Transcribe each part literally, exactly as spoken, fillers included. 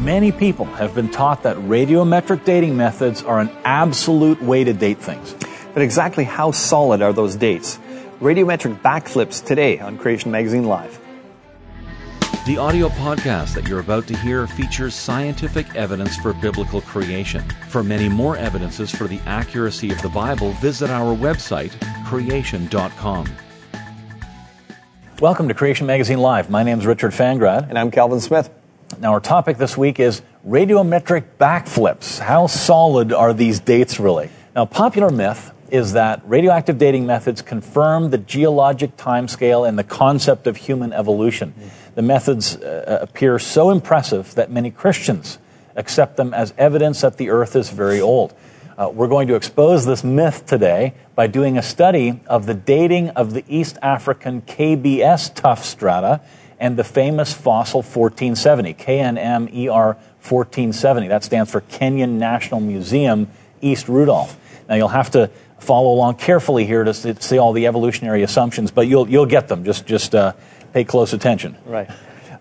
Many people have been taught that radiometric dating methods are an absolute way to date things. But exactly how solid are those dates? Radiometric backflips today on Creation Magazine Live. The audio podcast that you're about to hear features scientific evidence for biblical creation. For many more evidences for the accuracy of the Bible, visit our website, creation dot com. Welcome to Creation Magazine Live. My name is Richard Fangrad. And I'm Calvin Smith. Now, our topic this week is radiometric backflips. How solid are these dates really? Now, popular myth is that radioactive dating methods confirm the geologic timescale and the concept of human evolution. Mm. The methods uh, appear so impressive that many Christians accept them as evidence that the Earth is very old. Uh, we're going to expose this myth today by doing a study of the dating of the East African K B S tuff strata and the famous fossil fourteen seventy, K N M E R fourteen seventy. That stands for Kenyan National Museum, East Rudolph. Now, you'll have to follow along carefully here to see all the evolutionary assumptions, but you'll you'll get them. Just just uh, pay close attention. Right.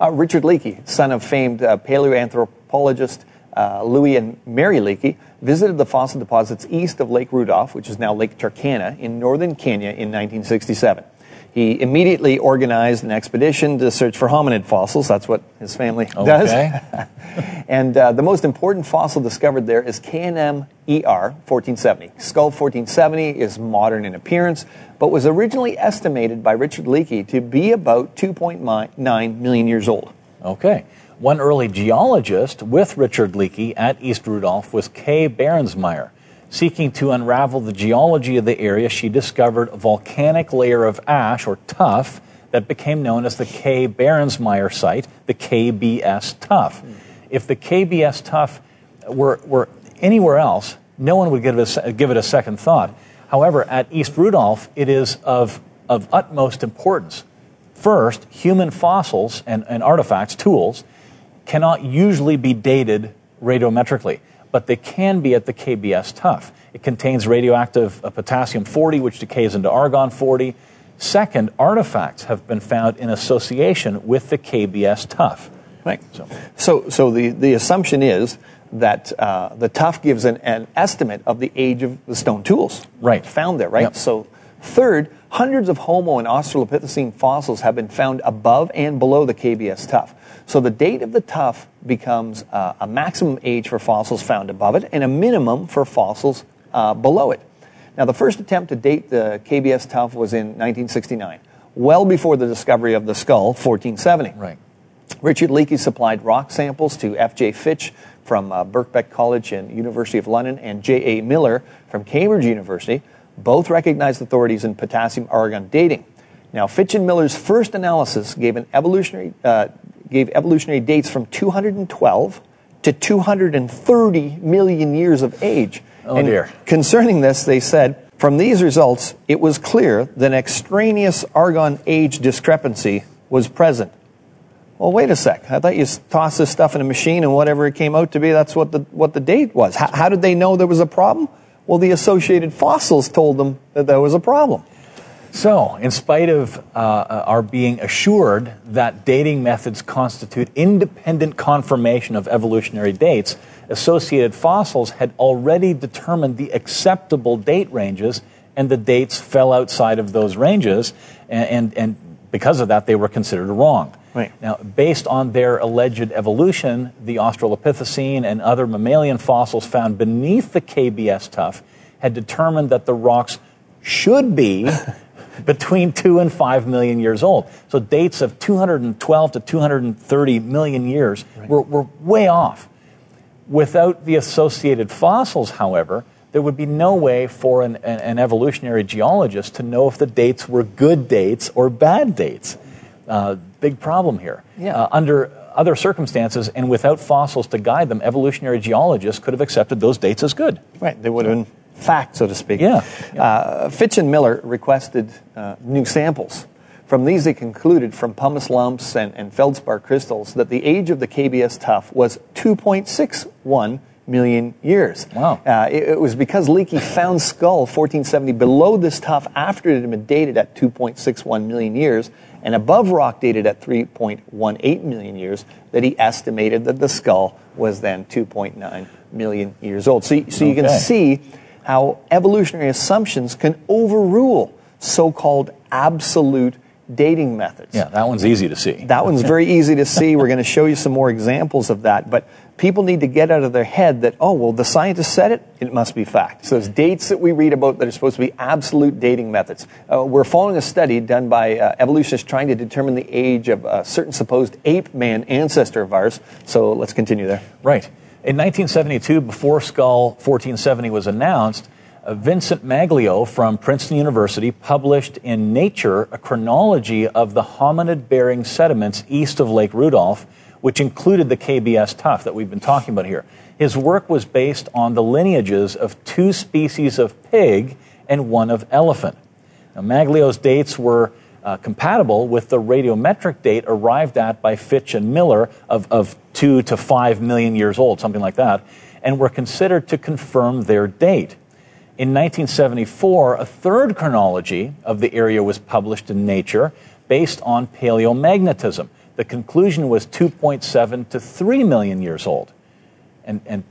Uh, Richard Leakey, son of famed uh, paleoanthropologist uh, Louis and Mary Leakey, visited the fossil deposits east of Lake Rudolph, which is now Lake Turkana, in northern Kenya in nineteen sixty-seven. He immediately organized an expedition to search for hominid fossils. That's what his family does. Okay. And uh, the most important fossil discovered there is K N M E R fourteen seventy. Skull fourteen seventy is modern in appearance, but was originally estimated by Richard Leakey to be about two point nine million years old. Okay. One early geologist with Richard Leakey at East Rudolph was Kay Behrensmeyer. Seeking to unravel the geology of the area, she discovered a volcanic layer of ash, or tuff, that became known as the Kay Behrensmeyer site, the K B S tuff. Mm. If the K B S tuff were, were anywhere else, no one would give it, a, give it a second thought. However, at East Rudolph, it is of, of utmost importance. First, human fossils and, and artifacts, tools, cannot usually be dated radiometrically, but they can be at the K B S tuff. It contains radioactive uh, potassium forty, which decays into argon forty. Second, artifacts have been found in association with the K B S tuff. Right. So, so, so the, the assumption is that uh, the tuff gives an, an estimate of the age of the stone tools right. found there, right? Yep. So third, hundreds of Homo and Australopithecine fossils have been found above and below the K B S tuff. So the date of the tuff becomes uh, a maximum age for fossils found above it and a minimum for fossils uh, below it. Now, the first attempt to date the K B S tuff was in nineteen sixty-nine, well before the discovery of the skull fourteen seventy. Right. Richard Leakey supplied rock samples to F J Fitch from uh, Birkbeck College and University of London and J A Miller from Cambridge University, both recognized authorities in potassium-argon dating. Now, Fitch and Miller's first analysis gave an evolutionary uh, gave evolutionary dates from two hundred twelve to two hundred thirty million years of age. Oh, and dear. Concerning this, they said, from these results, it was clear that an extraneous argon age discrepancy was present. Well, wait a sec. I thought you tossed this stuff in a machine and whatever it came out to be, that's what the what the date was. How, how did they know there was a problem? Well, the associated fossils told them that there was a problem. So, in spite of uh, our being assured that dating methods constitute independent confirmation of evolutionary dates, associated fossils had already determined the acceptable date ranges, and the dates fell outside of those ranges, and, and, and because of that, they were considered wrong. Right. Now, based on their alleged evolution, the Australopithecine and other mammalian fossils found beneath the K B S tuff had determined that the rocks should be between two and five million years old. So dates of two hundred twelve to two hundred thirty million years right. were, were way off. Without the associated fossils, however, there would be no way for an, an, an evolutionary geologist to know if the dates were good dates or bad dates. Uh, big problem here. Yeah. Uh, under other circumstances and without fossils to guide them, evolutionary geologists could have accepted those dates as good. Right, they would have been fact, so to speak. Yeah, yeah. Uh, Fitch and Miller requested uh, new samples. From these, they concluded from pumice lumps and, and feldspar crystals that the age of the K B S tuff was two point six one million years. Wow. Uh, it, it was because Leakey found skull fourteen seventy below this tuff after it had been dated at two point six one million years, and above rock dated at three point one eight million years, that he estimated that the skull was then two point nine million years old. So, so you okay. can see how evolutionary assumptions can overrule so-called absolute dating methods. Yeah, that one's easy to see. That one's very easy to see. We're going to show you some more examples of that. But people need to get out of their head that, oh, well, the scientist said it, it must be fact. So those dates that we read about that are supposed to be absolute dating methods. Uh, we're following a study done by uh, evolutionists trying to determine the age of a certain supposed ape man ancestor of ours. So let's continue there. Right. In nineteen seventy-two, before Skull fourteen seventy was announced, Vincent Maglio from Princeton University published in Nature a chronology of the hominid-bearing sediments east of Lake Rudolph, which included the K B S tuff that we've been talking about here. His work was based on the lineages of two species of pig and one of elephant. Now, Maglio's dates were uh, compatible with the radiometric date arrived at by Fitch and Miller of, of two to five million years old, something like that, and were considered to confirm their date. In nineteen seventy-four, a third chronology of the area was published in Nature based on paleomagnetism. The conclusion was two point seven to three million years old, and, and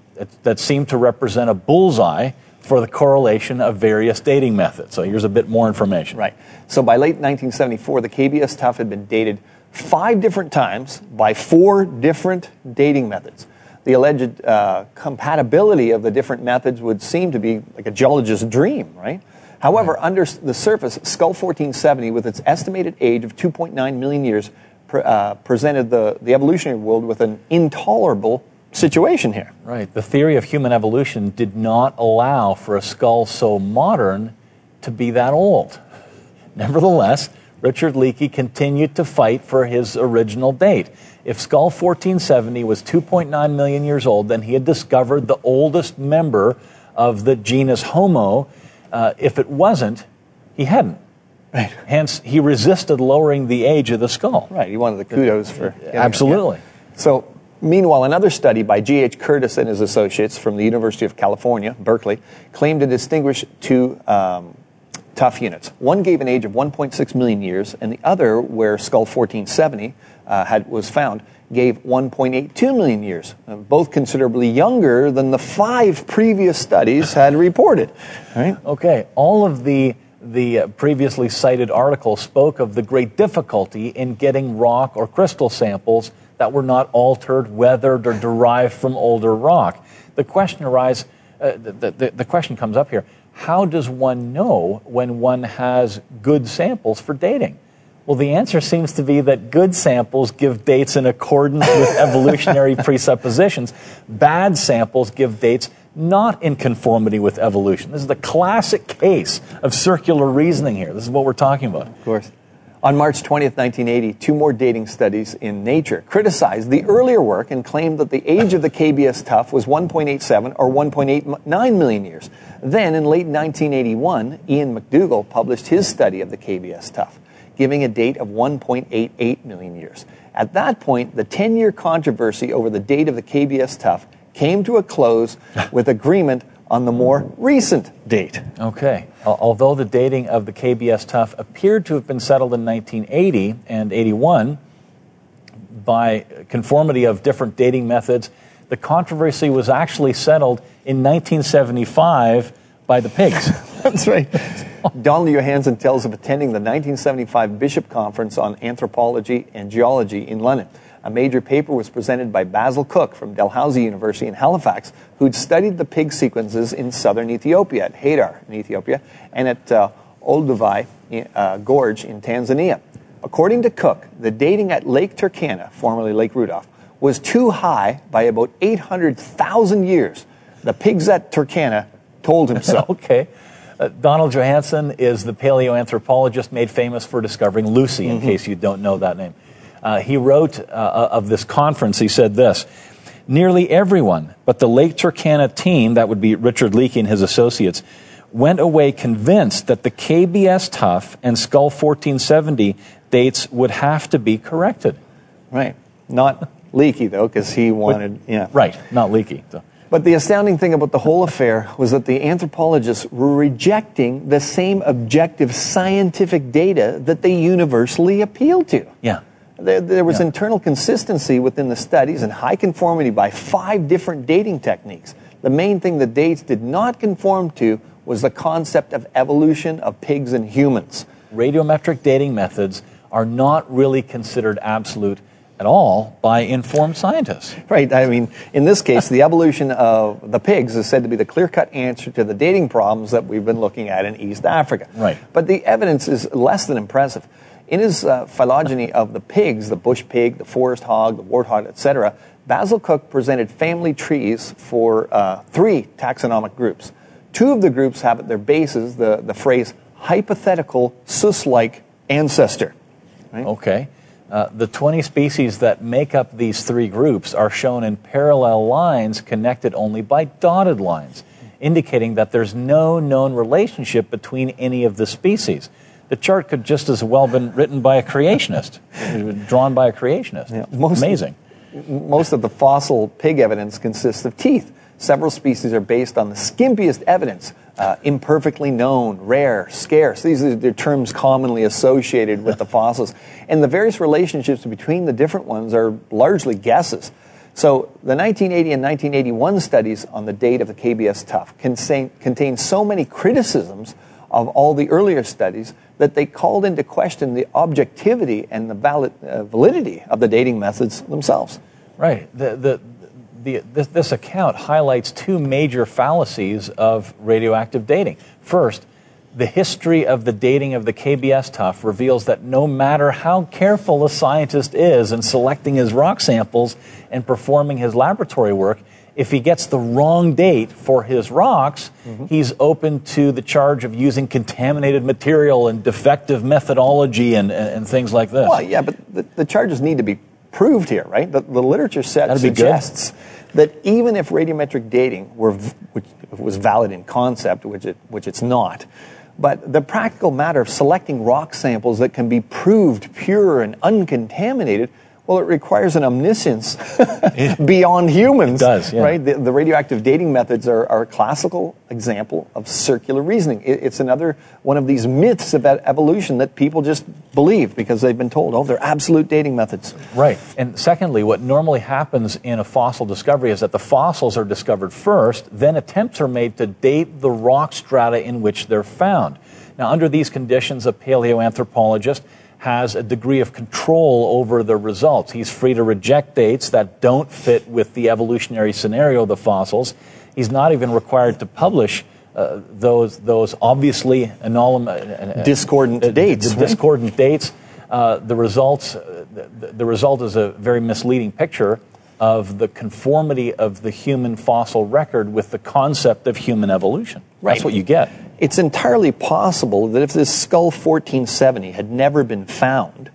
that seemed to represent a bullseye for the correlation of various dating methods. So here's a bit more information. Right. So by late nineteen seventy-four, the K B S tuff had been dated five different times by four different dating methods. The alleged uh, compatibility of the different methods would seem to be like a geologist's dream, right? However, right. under the surface, Skull fourteen seventy, with its estimated age of two point nine million years, pre- uh, presented the, the evolutionary world with an intolerable situation here. Right. The theory of human evolution did not allow for a skull so modern to be that old. Nevertheless, Richard Leakey continued to fight for his original date. If Skull fourteen seventy was two point nine million years old, then he had discovered the oldest member of the genus Homo. Uh, if it wasn't, he hadn't. Right. Hence, he resisted lowering the age of the skull. Right, he wanted the kudos for... Absolutely. So, meanwhile, another study by G H Curtis and his associates from the University of California, Berkeley, claimed to distinguish two... Um, tuff units. One gave an age of one point six million years, and the other, where Skull fourteen seventy uh, had, was found, gave one point eight two million years, uh, both considerably younger than the five previous studies had reported. Right? Okay, all of the, the previously cited articles spoke of the great difficulty in getting rock or crystal samples that were not altered, weathered, or derived from older rock. The question arises, uh, the, the, the question comes up here, how does one know when one has good samples for dating? Well, the answer seems to be that good samples give dates in accordance with evolutionary presuppositions. Bad samples give dates not in conformity with evolution. This is the classic case of circular reasoning here. This is what we're talking about. Of course. On March twentieth, nineteen eighty, two more dating studies in Nature criticized the earlier work and claimed that the age of the K B S tuff was one point eight seven or one point eight nine million years. Then, in late nineteen eighty-one, Ian McDougall published his study of the K B S tuff, giving a date of one point eight eight million years. At that point, the ten-year controversy over the date of the K B S tuff came to a close with agreement on the more recent date. Okay. Although the dating of the K B S tuff appeared to have been settled in nineteen eighty and eighty-one by conformity of different dating methods, the controversy was actually settled in nineteen seventy-five by the pigs. That's right. Donald Johansson tells of attending the nineteen seventy-five Bishop Conference on Anthropology and Geology in London. A major paper was presented by Basil Cook from Dalhousie University in Halifax, who'd studied the pig sequences in southern Ethiopia, at Hadar in Ethiopia, and at uh, Olduvai uh, Gorge in Tanzania. According to Cook, the dating at Lake Turkana, formerly Lake Rudolph, was too high by about eight hundred thousand years. The pigs at Turkana told him so. Okay. Uh, Donald Johansson is the paleoanthropologist made famous for discovering Lucy, in mm-hmm. case you don't know that name. Uh, he wrote uh, of this conference, he said this, nearly everyone but the Lake Turkana team, that would be Richard Leakey and his associates, went away convinced that the K B S tuff and Skull fourteen seventy dates would have to be corrected. Right. Not Leakey, though, because he wanted... But, yeah. Right, not Leakey. So. But the astounding thing about the whole affair was that the anthropologists were rejecting the same objective scientific data that they universally appealed to. Yeah. There, there was yeah. internal consistency within the studies and high conformity by five different dating techniques. The main thing the dates did not conform to was the concept of evolution of pigs and humans. Radiometric dating methods are not really considered absolute at all by informed scientists. Right. I mean, in this case, the evolution of the pigs is said to be the clear-cut answer to the dating problems that we've been looking at in East Africa. Right. But the evidence is less than impressive. In his uh, phylogeny of the pigs, the bush pig, the forest hog, the warthog, et cetera, Basil Cook presented family trees for uh, three taxonomic groups. Two of the groups have at their bases the, the phrase hypothetical sus-like ancestor. Right? Okay. Uh, the twenty species that make up these three groups are shown in parallel lines connected only by dotted lines, indicating that there's no known relationship between any of the species. The chart could just as well have been written by a creationist, drawn by a creationist. Yeah, most Amazing. Of, most of the fossil pig evidence consists of teeth. Several species are based on the skimpiest evidence, uh, imperfectly known, rare, scarce. These are the terms commonly associated with the fossils. And the various relationships between the different ones are largely guesses. So the nineteen eighty and nineteen eighty-one studies on the date of the K B S Tuff contain, contain so many criticisms of all the earlier studies that they called into question the objectivity and the valid, uh, validity of the dating methods themselves. Right. The, the, the, this, this account highlights two major fallacies of radioactive dating. First, the history of the dating of the K B S Tuff reveals that no matter how careful a scientist is in selecting his rock samples and performing his laboratory work, if he gets the wrong date for his rocks, mm-hmm. he's open to the charge of using contaminated material and defective methodology and, and, and things like this. Well, yeah, but the, the charges need to be proved here, right? The, the literature set That'd suggests that even if radiometric dating were, which was valid in concept, which it, which it's not, but the practical matter of selecting rock samples that can be proved pure and uncontaminated, well, it requires an omniscience beyond humans. It does, yeah. Right? The, the radioactive dating methods are, are a classical example of circular reasoning. It, it's another one of these myths about evolution that people just believe because they've been told, oh, they're absolute dating methods. Right. And secondly, what normally happens in a fossil discovery is that the fossils are discovered first, then attempts are made to date the rock strata in which they're found. Now, under these conditions, a paleoanthropologist has a degree of control over the results. He's free to reject dates that don't fit with the evolutionary scenario of the fossils. He's not even required to publish uh, those those obviously anomalous, discordant uh, dates. Right? Discordant dates. Uh, the results. Uh, the, the result is a very misleading picture of the conformity of the human fossil record with the concept of human evolution. Right. That's what you get. It's entirely possible that if this skull fourteen seventy had never been found,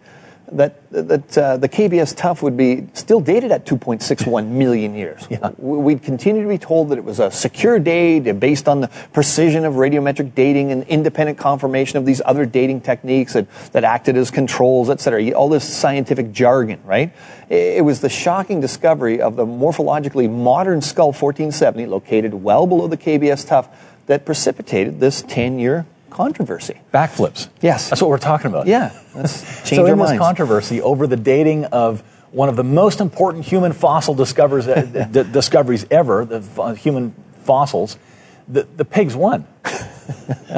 that that uh, the K B S Tuff would be still dated at two point six one million years. Yeah. We'd continue to be told that it was a secure date based on the precision of radiometric dating and independent confirmation of these other dating techniques that, that acted as controls, et cetera, all this scientific jargon, right? It was the shocking discovery of the morphologically modern skull fourteen seventy, located well below the K B S Tuff, that precipitated this ten-year controversy. Backflips. Yes. That's what we're talking about. Yeah. Let's change so our in minds. This controversy over the dating of one of the most important human fossil discoveries, uh, d- discoveries ever, the f- human fossils, the, the pigs won.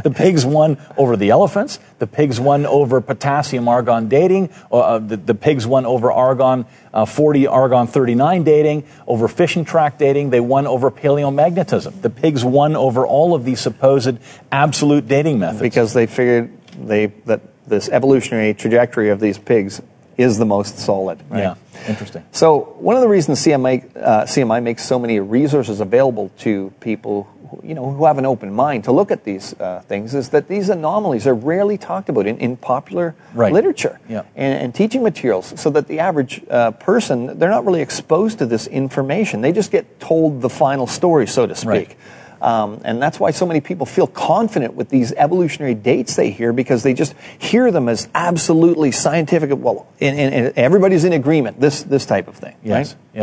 The pigs won over the elephants. The pigs won over potassium-argon dating. Uh, the, the pigs won over argon uh, forty, argon thirty-nine dating, over fishing track dating. They won over paleomagnetism. The pigs won over all of these supposed absolute dating methods. Because they figured they that this evolutionary trajectory of these pigs is the most solid. Right? Yeah, interesting. So one of the reasons C M I, uh, C M I makes so many resources available to people you know, who have an open mind to look at these uh, things is that these anomalies are rarely talked about in, in popular right. literature yeah. and, and teaching materials, so that the average uh, person, they're not really exposed to this information. They just get told the final story, so to speak. Right. Um, and that's why so many people feel confident with these evolutionary dates they hear, because they just hear them as absolutely scientific. Well, and, and, and everybody's in agreement, this this type of thing. Yes, right?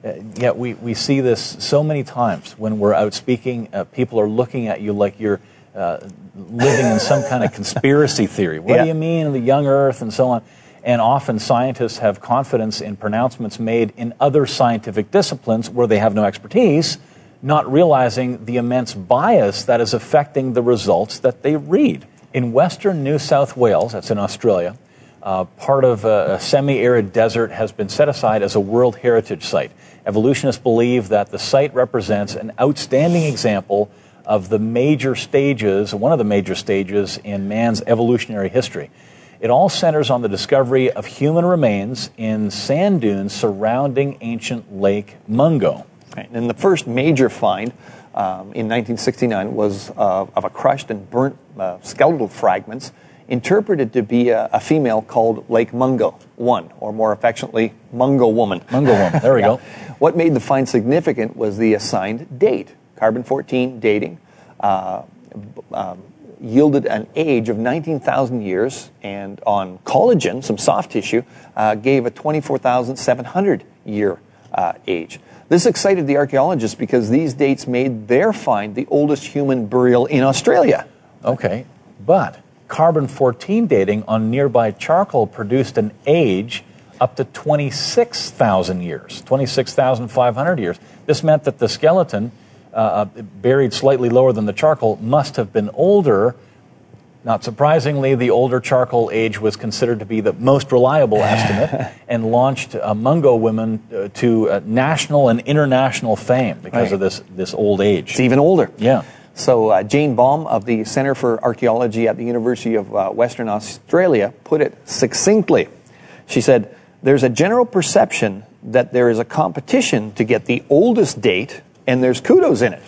Yeah. Uh, yeah, we, we see this so many times when we're out speaking. Uh, people are looking at you like you're uh, living in some kind of conspiracy theory. What yeah. do you mean, the young earth and so on? And often scientists have confidence in pronouncements made in other scientific disciplines where they have no expertise, not realizing the immense bias that is affecting the results that they read. In Western New South Wales, that's in Australia, Uh, part of a, a semi-arid desert has been set aside as a World Heritage Site. Evolutionists believe that the site represents an outstanding example of the major stages, one of the major stages in man's evolutionary history. It all centers on the discovery of human remains in sand dunes surrounding ancient Lake Mungo. Right. And the first major find um, in nineteen sixty-nine was uh, of a crushed and burnt uh, skeletal fragments interpreted to be a, a female called Lake Mungo the first, or more affectionately, Mungo Woman. Mungo Woman, there we yeah. go. What made the find significant was the assigned date. carbon fourteen dating uh, um, yielded an age of nineteen thousand years, and on collagen, some soft tissue, uh, gave a twenty-four thousand seven hundred year uh, age. This excited the archaeologists because these dates made their find the oldest human burial in Australia. Okay, but carbon fourteen dating on nearby charcoal produced an age up to twenty-six thousand years, twenty-six thousand five hundred years. This meant that the skeleton, uh, buried slightly lower than the charcoal, must have been older. Not surprisingly, the older charcoal age was considered to be the most reliable estimate and launched uh, Mungo women uh, to uh, national and international fame because right. of this, this old age. It's even older. Yeah. So uh, Jane Baum of the Centre for Archaeology at the University of uh, Western Australia put it succinctly. She said, there's a general perception that there is a competition to get the oldest date, and there's kudos in it.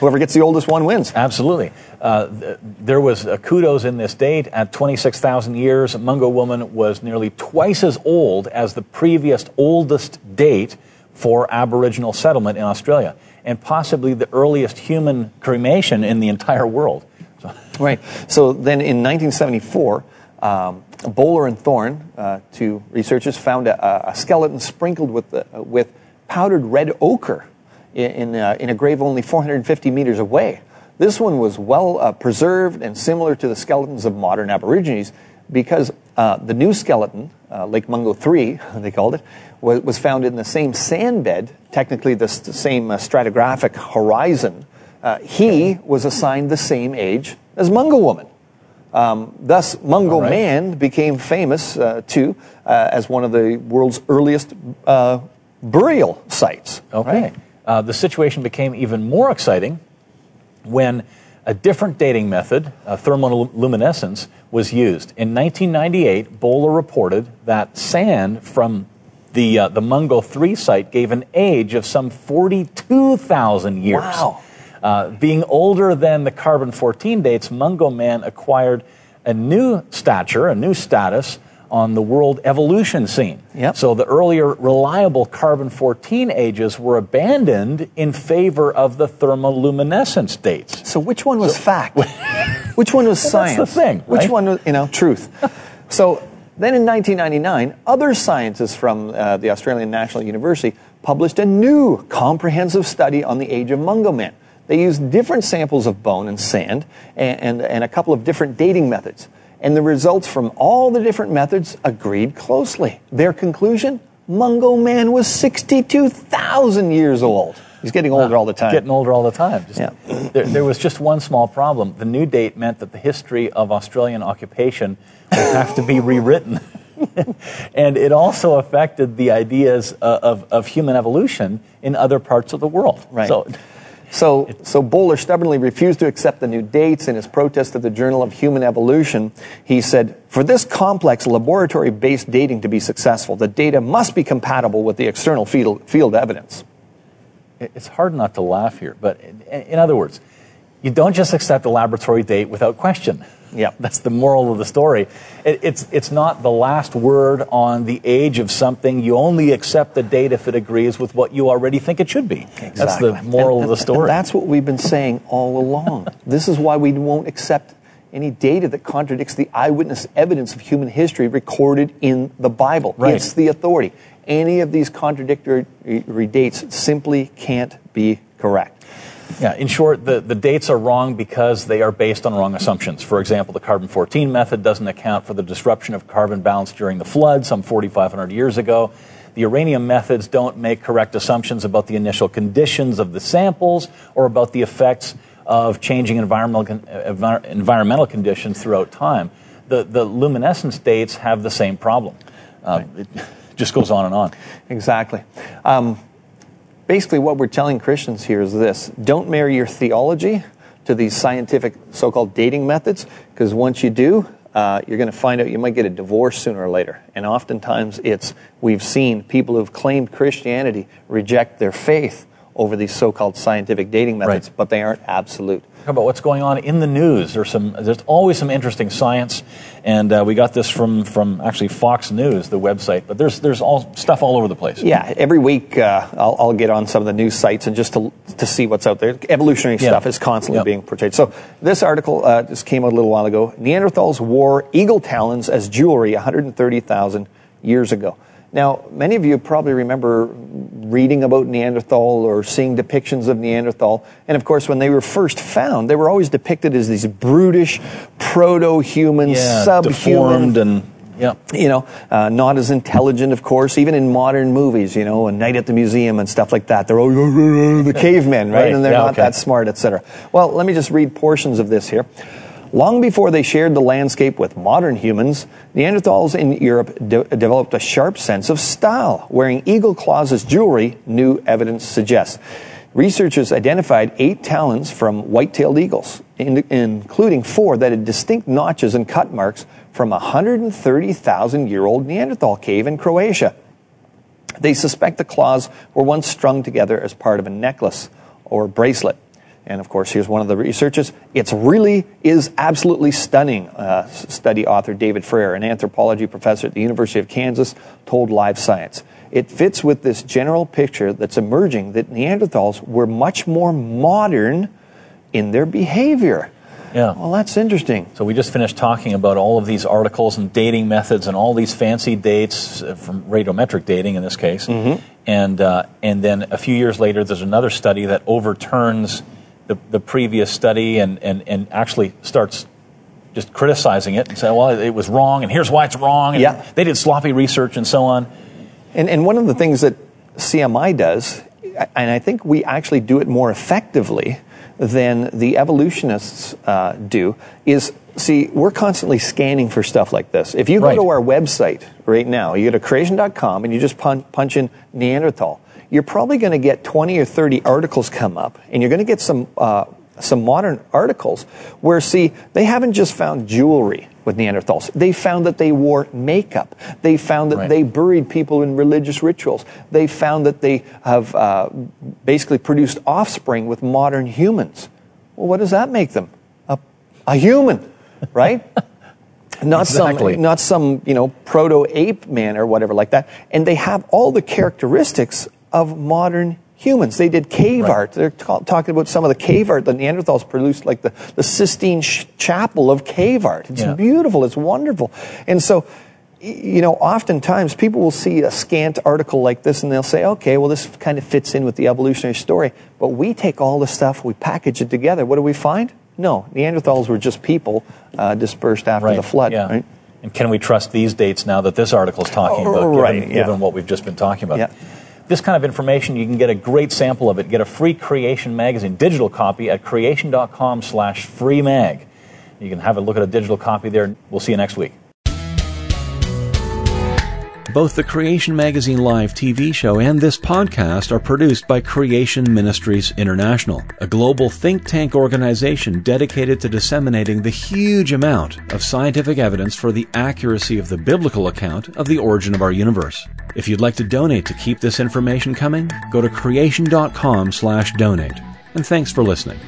Whoever gets the oldest one wins. Absolutely. Uh, th- there was uh, kudos in this date. At twenty-six thousand years, Mungo Woman was nearly twice as old as the previous oldest date for Aboriginal settlement in Australia, and possibly the earliest human cremation in the entire world. So. Right. So then in nineteen seventy-four, um, Bowler and Thorne, uh, two researchers, found a, a skeleton sprinkled with, the, uh, with powdered red ochre in, in, uh, in a grave only four hundred fifty meters away. This one was well uh, preserved and similar to the skeletons of modern Aborigines because uh, the new skeleton, uh, Lake Mungo the third, they called it, was, was found in the same sand bed, technically the st- same uh, stratigraphic horizon. Uh, he was assigned the same age as Mungo Woman. Um, thus, Mungo right. Man became famous, uh, too, uh, as one of the world's earliest uh, burial sites. Okay. Right? Uh, the situation became even more exciting when a different dating method, uh, thermoluminescence, was used. In nineteen ninety-eight, Bowler reported that sand from the uh, the Mungo the third site gave an age of some forty-two thousand years. Wow. Uh, being older than the carbon fourteen dates, Mungo Man acquired a new stature, a new status on the world evolution scene. Yep. So the earlier reliable carbon fourteen ages were abandoned in favor of the thermoluminescence dates. So which one was so, fact? Which one was well, science? That's the thing, right? Which one was, you know, truth? So then in nineteen ninety-nine, other scientists from uh, the Australian National University published a new comprehensive study on the age of Mungo Man. They used different samples of bone and sand and, and, and a couple of different dating methods. And the results from all the different methods agreed closely. Their conclusion, Mungo Man was sixty-two thousand years old. He's getting older uh, all the time. Getting older all the time. Just, yeah. there, there was just one small problem. The new date meant that the history of Australian occupation would have to be rewritten. And it also affected the ideas uh, of, of human evolution in other parts of the world. Right. So, So, so Bowler stubbornly refused to accept the new dates. In his protest at the Journal of Human Evolution, he said, for this complex laboratory-based dating to be successful, the data must be compatible with the external field, field evidence. It's hard not to laugh here, but in, in other words, you don't just accept a laboratory date without question. Yeah, that's the moral of the story. It, it's, it's not the last word on the age of something. You only accept the date if it agrees with what you already think it should be. Exactly. That's the moral and, and, of the story. And that's what we've been saying all along. This is why we won't accept any data that contradicts the eyewitness evidence of human history recorded in the Bible. Right. It's the authority. any of these contradictory dates simply can't be correct. Yeah, in short, the, the dates are wrong because they are based on wrong assumptions. For example, the carbon fourteen method doesn't account for the disruption of carbon balance during the flood some forty-five hundred years ago. The uranium methods don't make correct assumptions about the initial conditions of the samples or about the effects of changing environmental, environmental conditions throughout time. The, the luminescence dates have the same problem. Uh, right. It just goes on and on. Exactly. Um, Basically, what we're telling Christians here is this. Don't marry your theology to these scientific so-called dating methods, because once you do, uh, you're going to find out you might get a divorce sooner or later. And oftentimes it's, we've seen people who've claimed Christianity reject their faith over these so-called scientific dating methods, right. But they aren't absolute. How about what's going on in the news? There's some. There's always some interesting science, and uh, we got this from, from actually Fox News, the website, but there's there's all stuff all over the place. Yeah, every week uh, I'll, I'll get on some of the news sites and just to, to see what's out there. Evolutionary yeah. stuff is constantly yep. being portrayed. So this article uh, just came out a little while ago. Neanderthals wore eagle talons as jewelry one hundred thirty thousand years ago. Now, many of you probably remember reading about Neanderthal or seeing depictions of Neanderthal. And, of course, when they were first found, they were always depicted as these brutish, proto-human, yeah, sub-human. Deformed and, yeah. You know, uh, not as intelligent, of course, even in modern movies, you know, A Night at the Museum and stuff like that. They're all the cavemen, right? right. And they're yeah, not okay. that smart, et cetera. Well, let me just read portions of this here. Long before they shared the landscape with modern humans, Neanderthals in Europe de- developed a sharp sense of style, wearing eagle claws as jewelry, new evidence suggests. Researchers identified eight talons from white-tailed eagles, in- including four that had distinct notches and cut marks from a one hundred thirty thousand year old Neanderthal cave in Croatia. They suspect the claws were once strung together as part of a necklace or bracelet. And, of course, here's one of the researchers. It's really is absolutely stunning, uh, study author David Frayer, an anthropology professor at the University of Kansas, told Live Science. It fits with this general picture that's emerging that Neanderthals were much more modern in their behavior. Yeah. Well, that's interesting. So we just finished talking about all of these articles and dating methods and all these fancy dates from radiometric dating in this case. Mm-hmm. And, uh, and then a few years later, there's another study that overturns The, the previous study and, and, and actually starts just criticizing it and saying, well, it was wrong, and here's why it's wrong, and yeah. they did sloppy research and so on. And, and one of the things that C M I does, and I think we actually do it more effectively than the evolutionists uh, do, is, see, we're constantly scanning for stuff like this. If you go right. to our website right now, you go to creation dot com and you just punch, punch in Neanderthal, you're probably going to get twenty or thirty articles come up, and you're going to get some uh, some modern articles where, see, they haven't just found jewelry with Neanderthals. They found that they wore makeup. They found that right. they buried people in religious rituals. They found that they have uh, basically produced offspring with modern humans. Well, what does that make them? A, a human, right? Not exactly. some, not some, you know, proto-ape man or whatever like that. And they have all the characteristics of modern humans. They did cave right. art. They're t- talking about some of the cave art that Neanderthals produced, like the, the Sistine sh- Chapel of cave art. It's yeah. beautiful. It's wonderful. And so, you know, oftentimes people will see a scant article like this and they'll say, okay, well, this kind of fits in with the evolutionary story. But we take all the stuff, we package it together. What do we find? No, Neanderthals were just people uh, dispersed after right. the flood. Yeah. Right? And can we trust these dates now that this article is talking oh, about, right. given, yeah. given what we've just been talking about? Yeah. This kind of information, you can get a great sample of it. Get a free Creation magazine, digital copy, at creation dot com slash free mag. You can have a look at a digital copy there. We'll see you next week. Both the Creation Magazine Live T V show and this podcast are produced by Creation Ministries International, a global think tank organization dedicated to disseminating the huge amount of scientific evidence for the accuracy of the biblical account of the origin of our universe. If you'd like to donate to keep this information coming, go to creation dot com slash donate. And thanks for listening.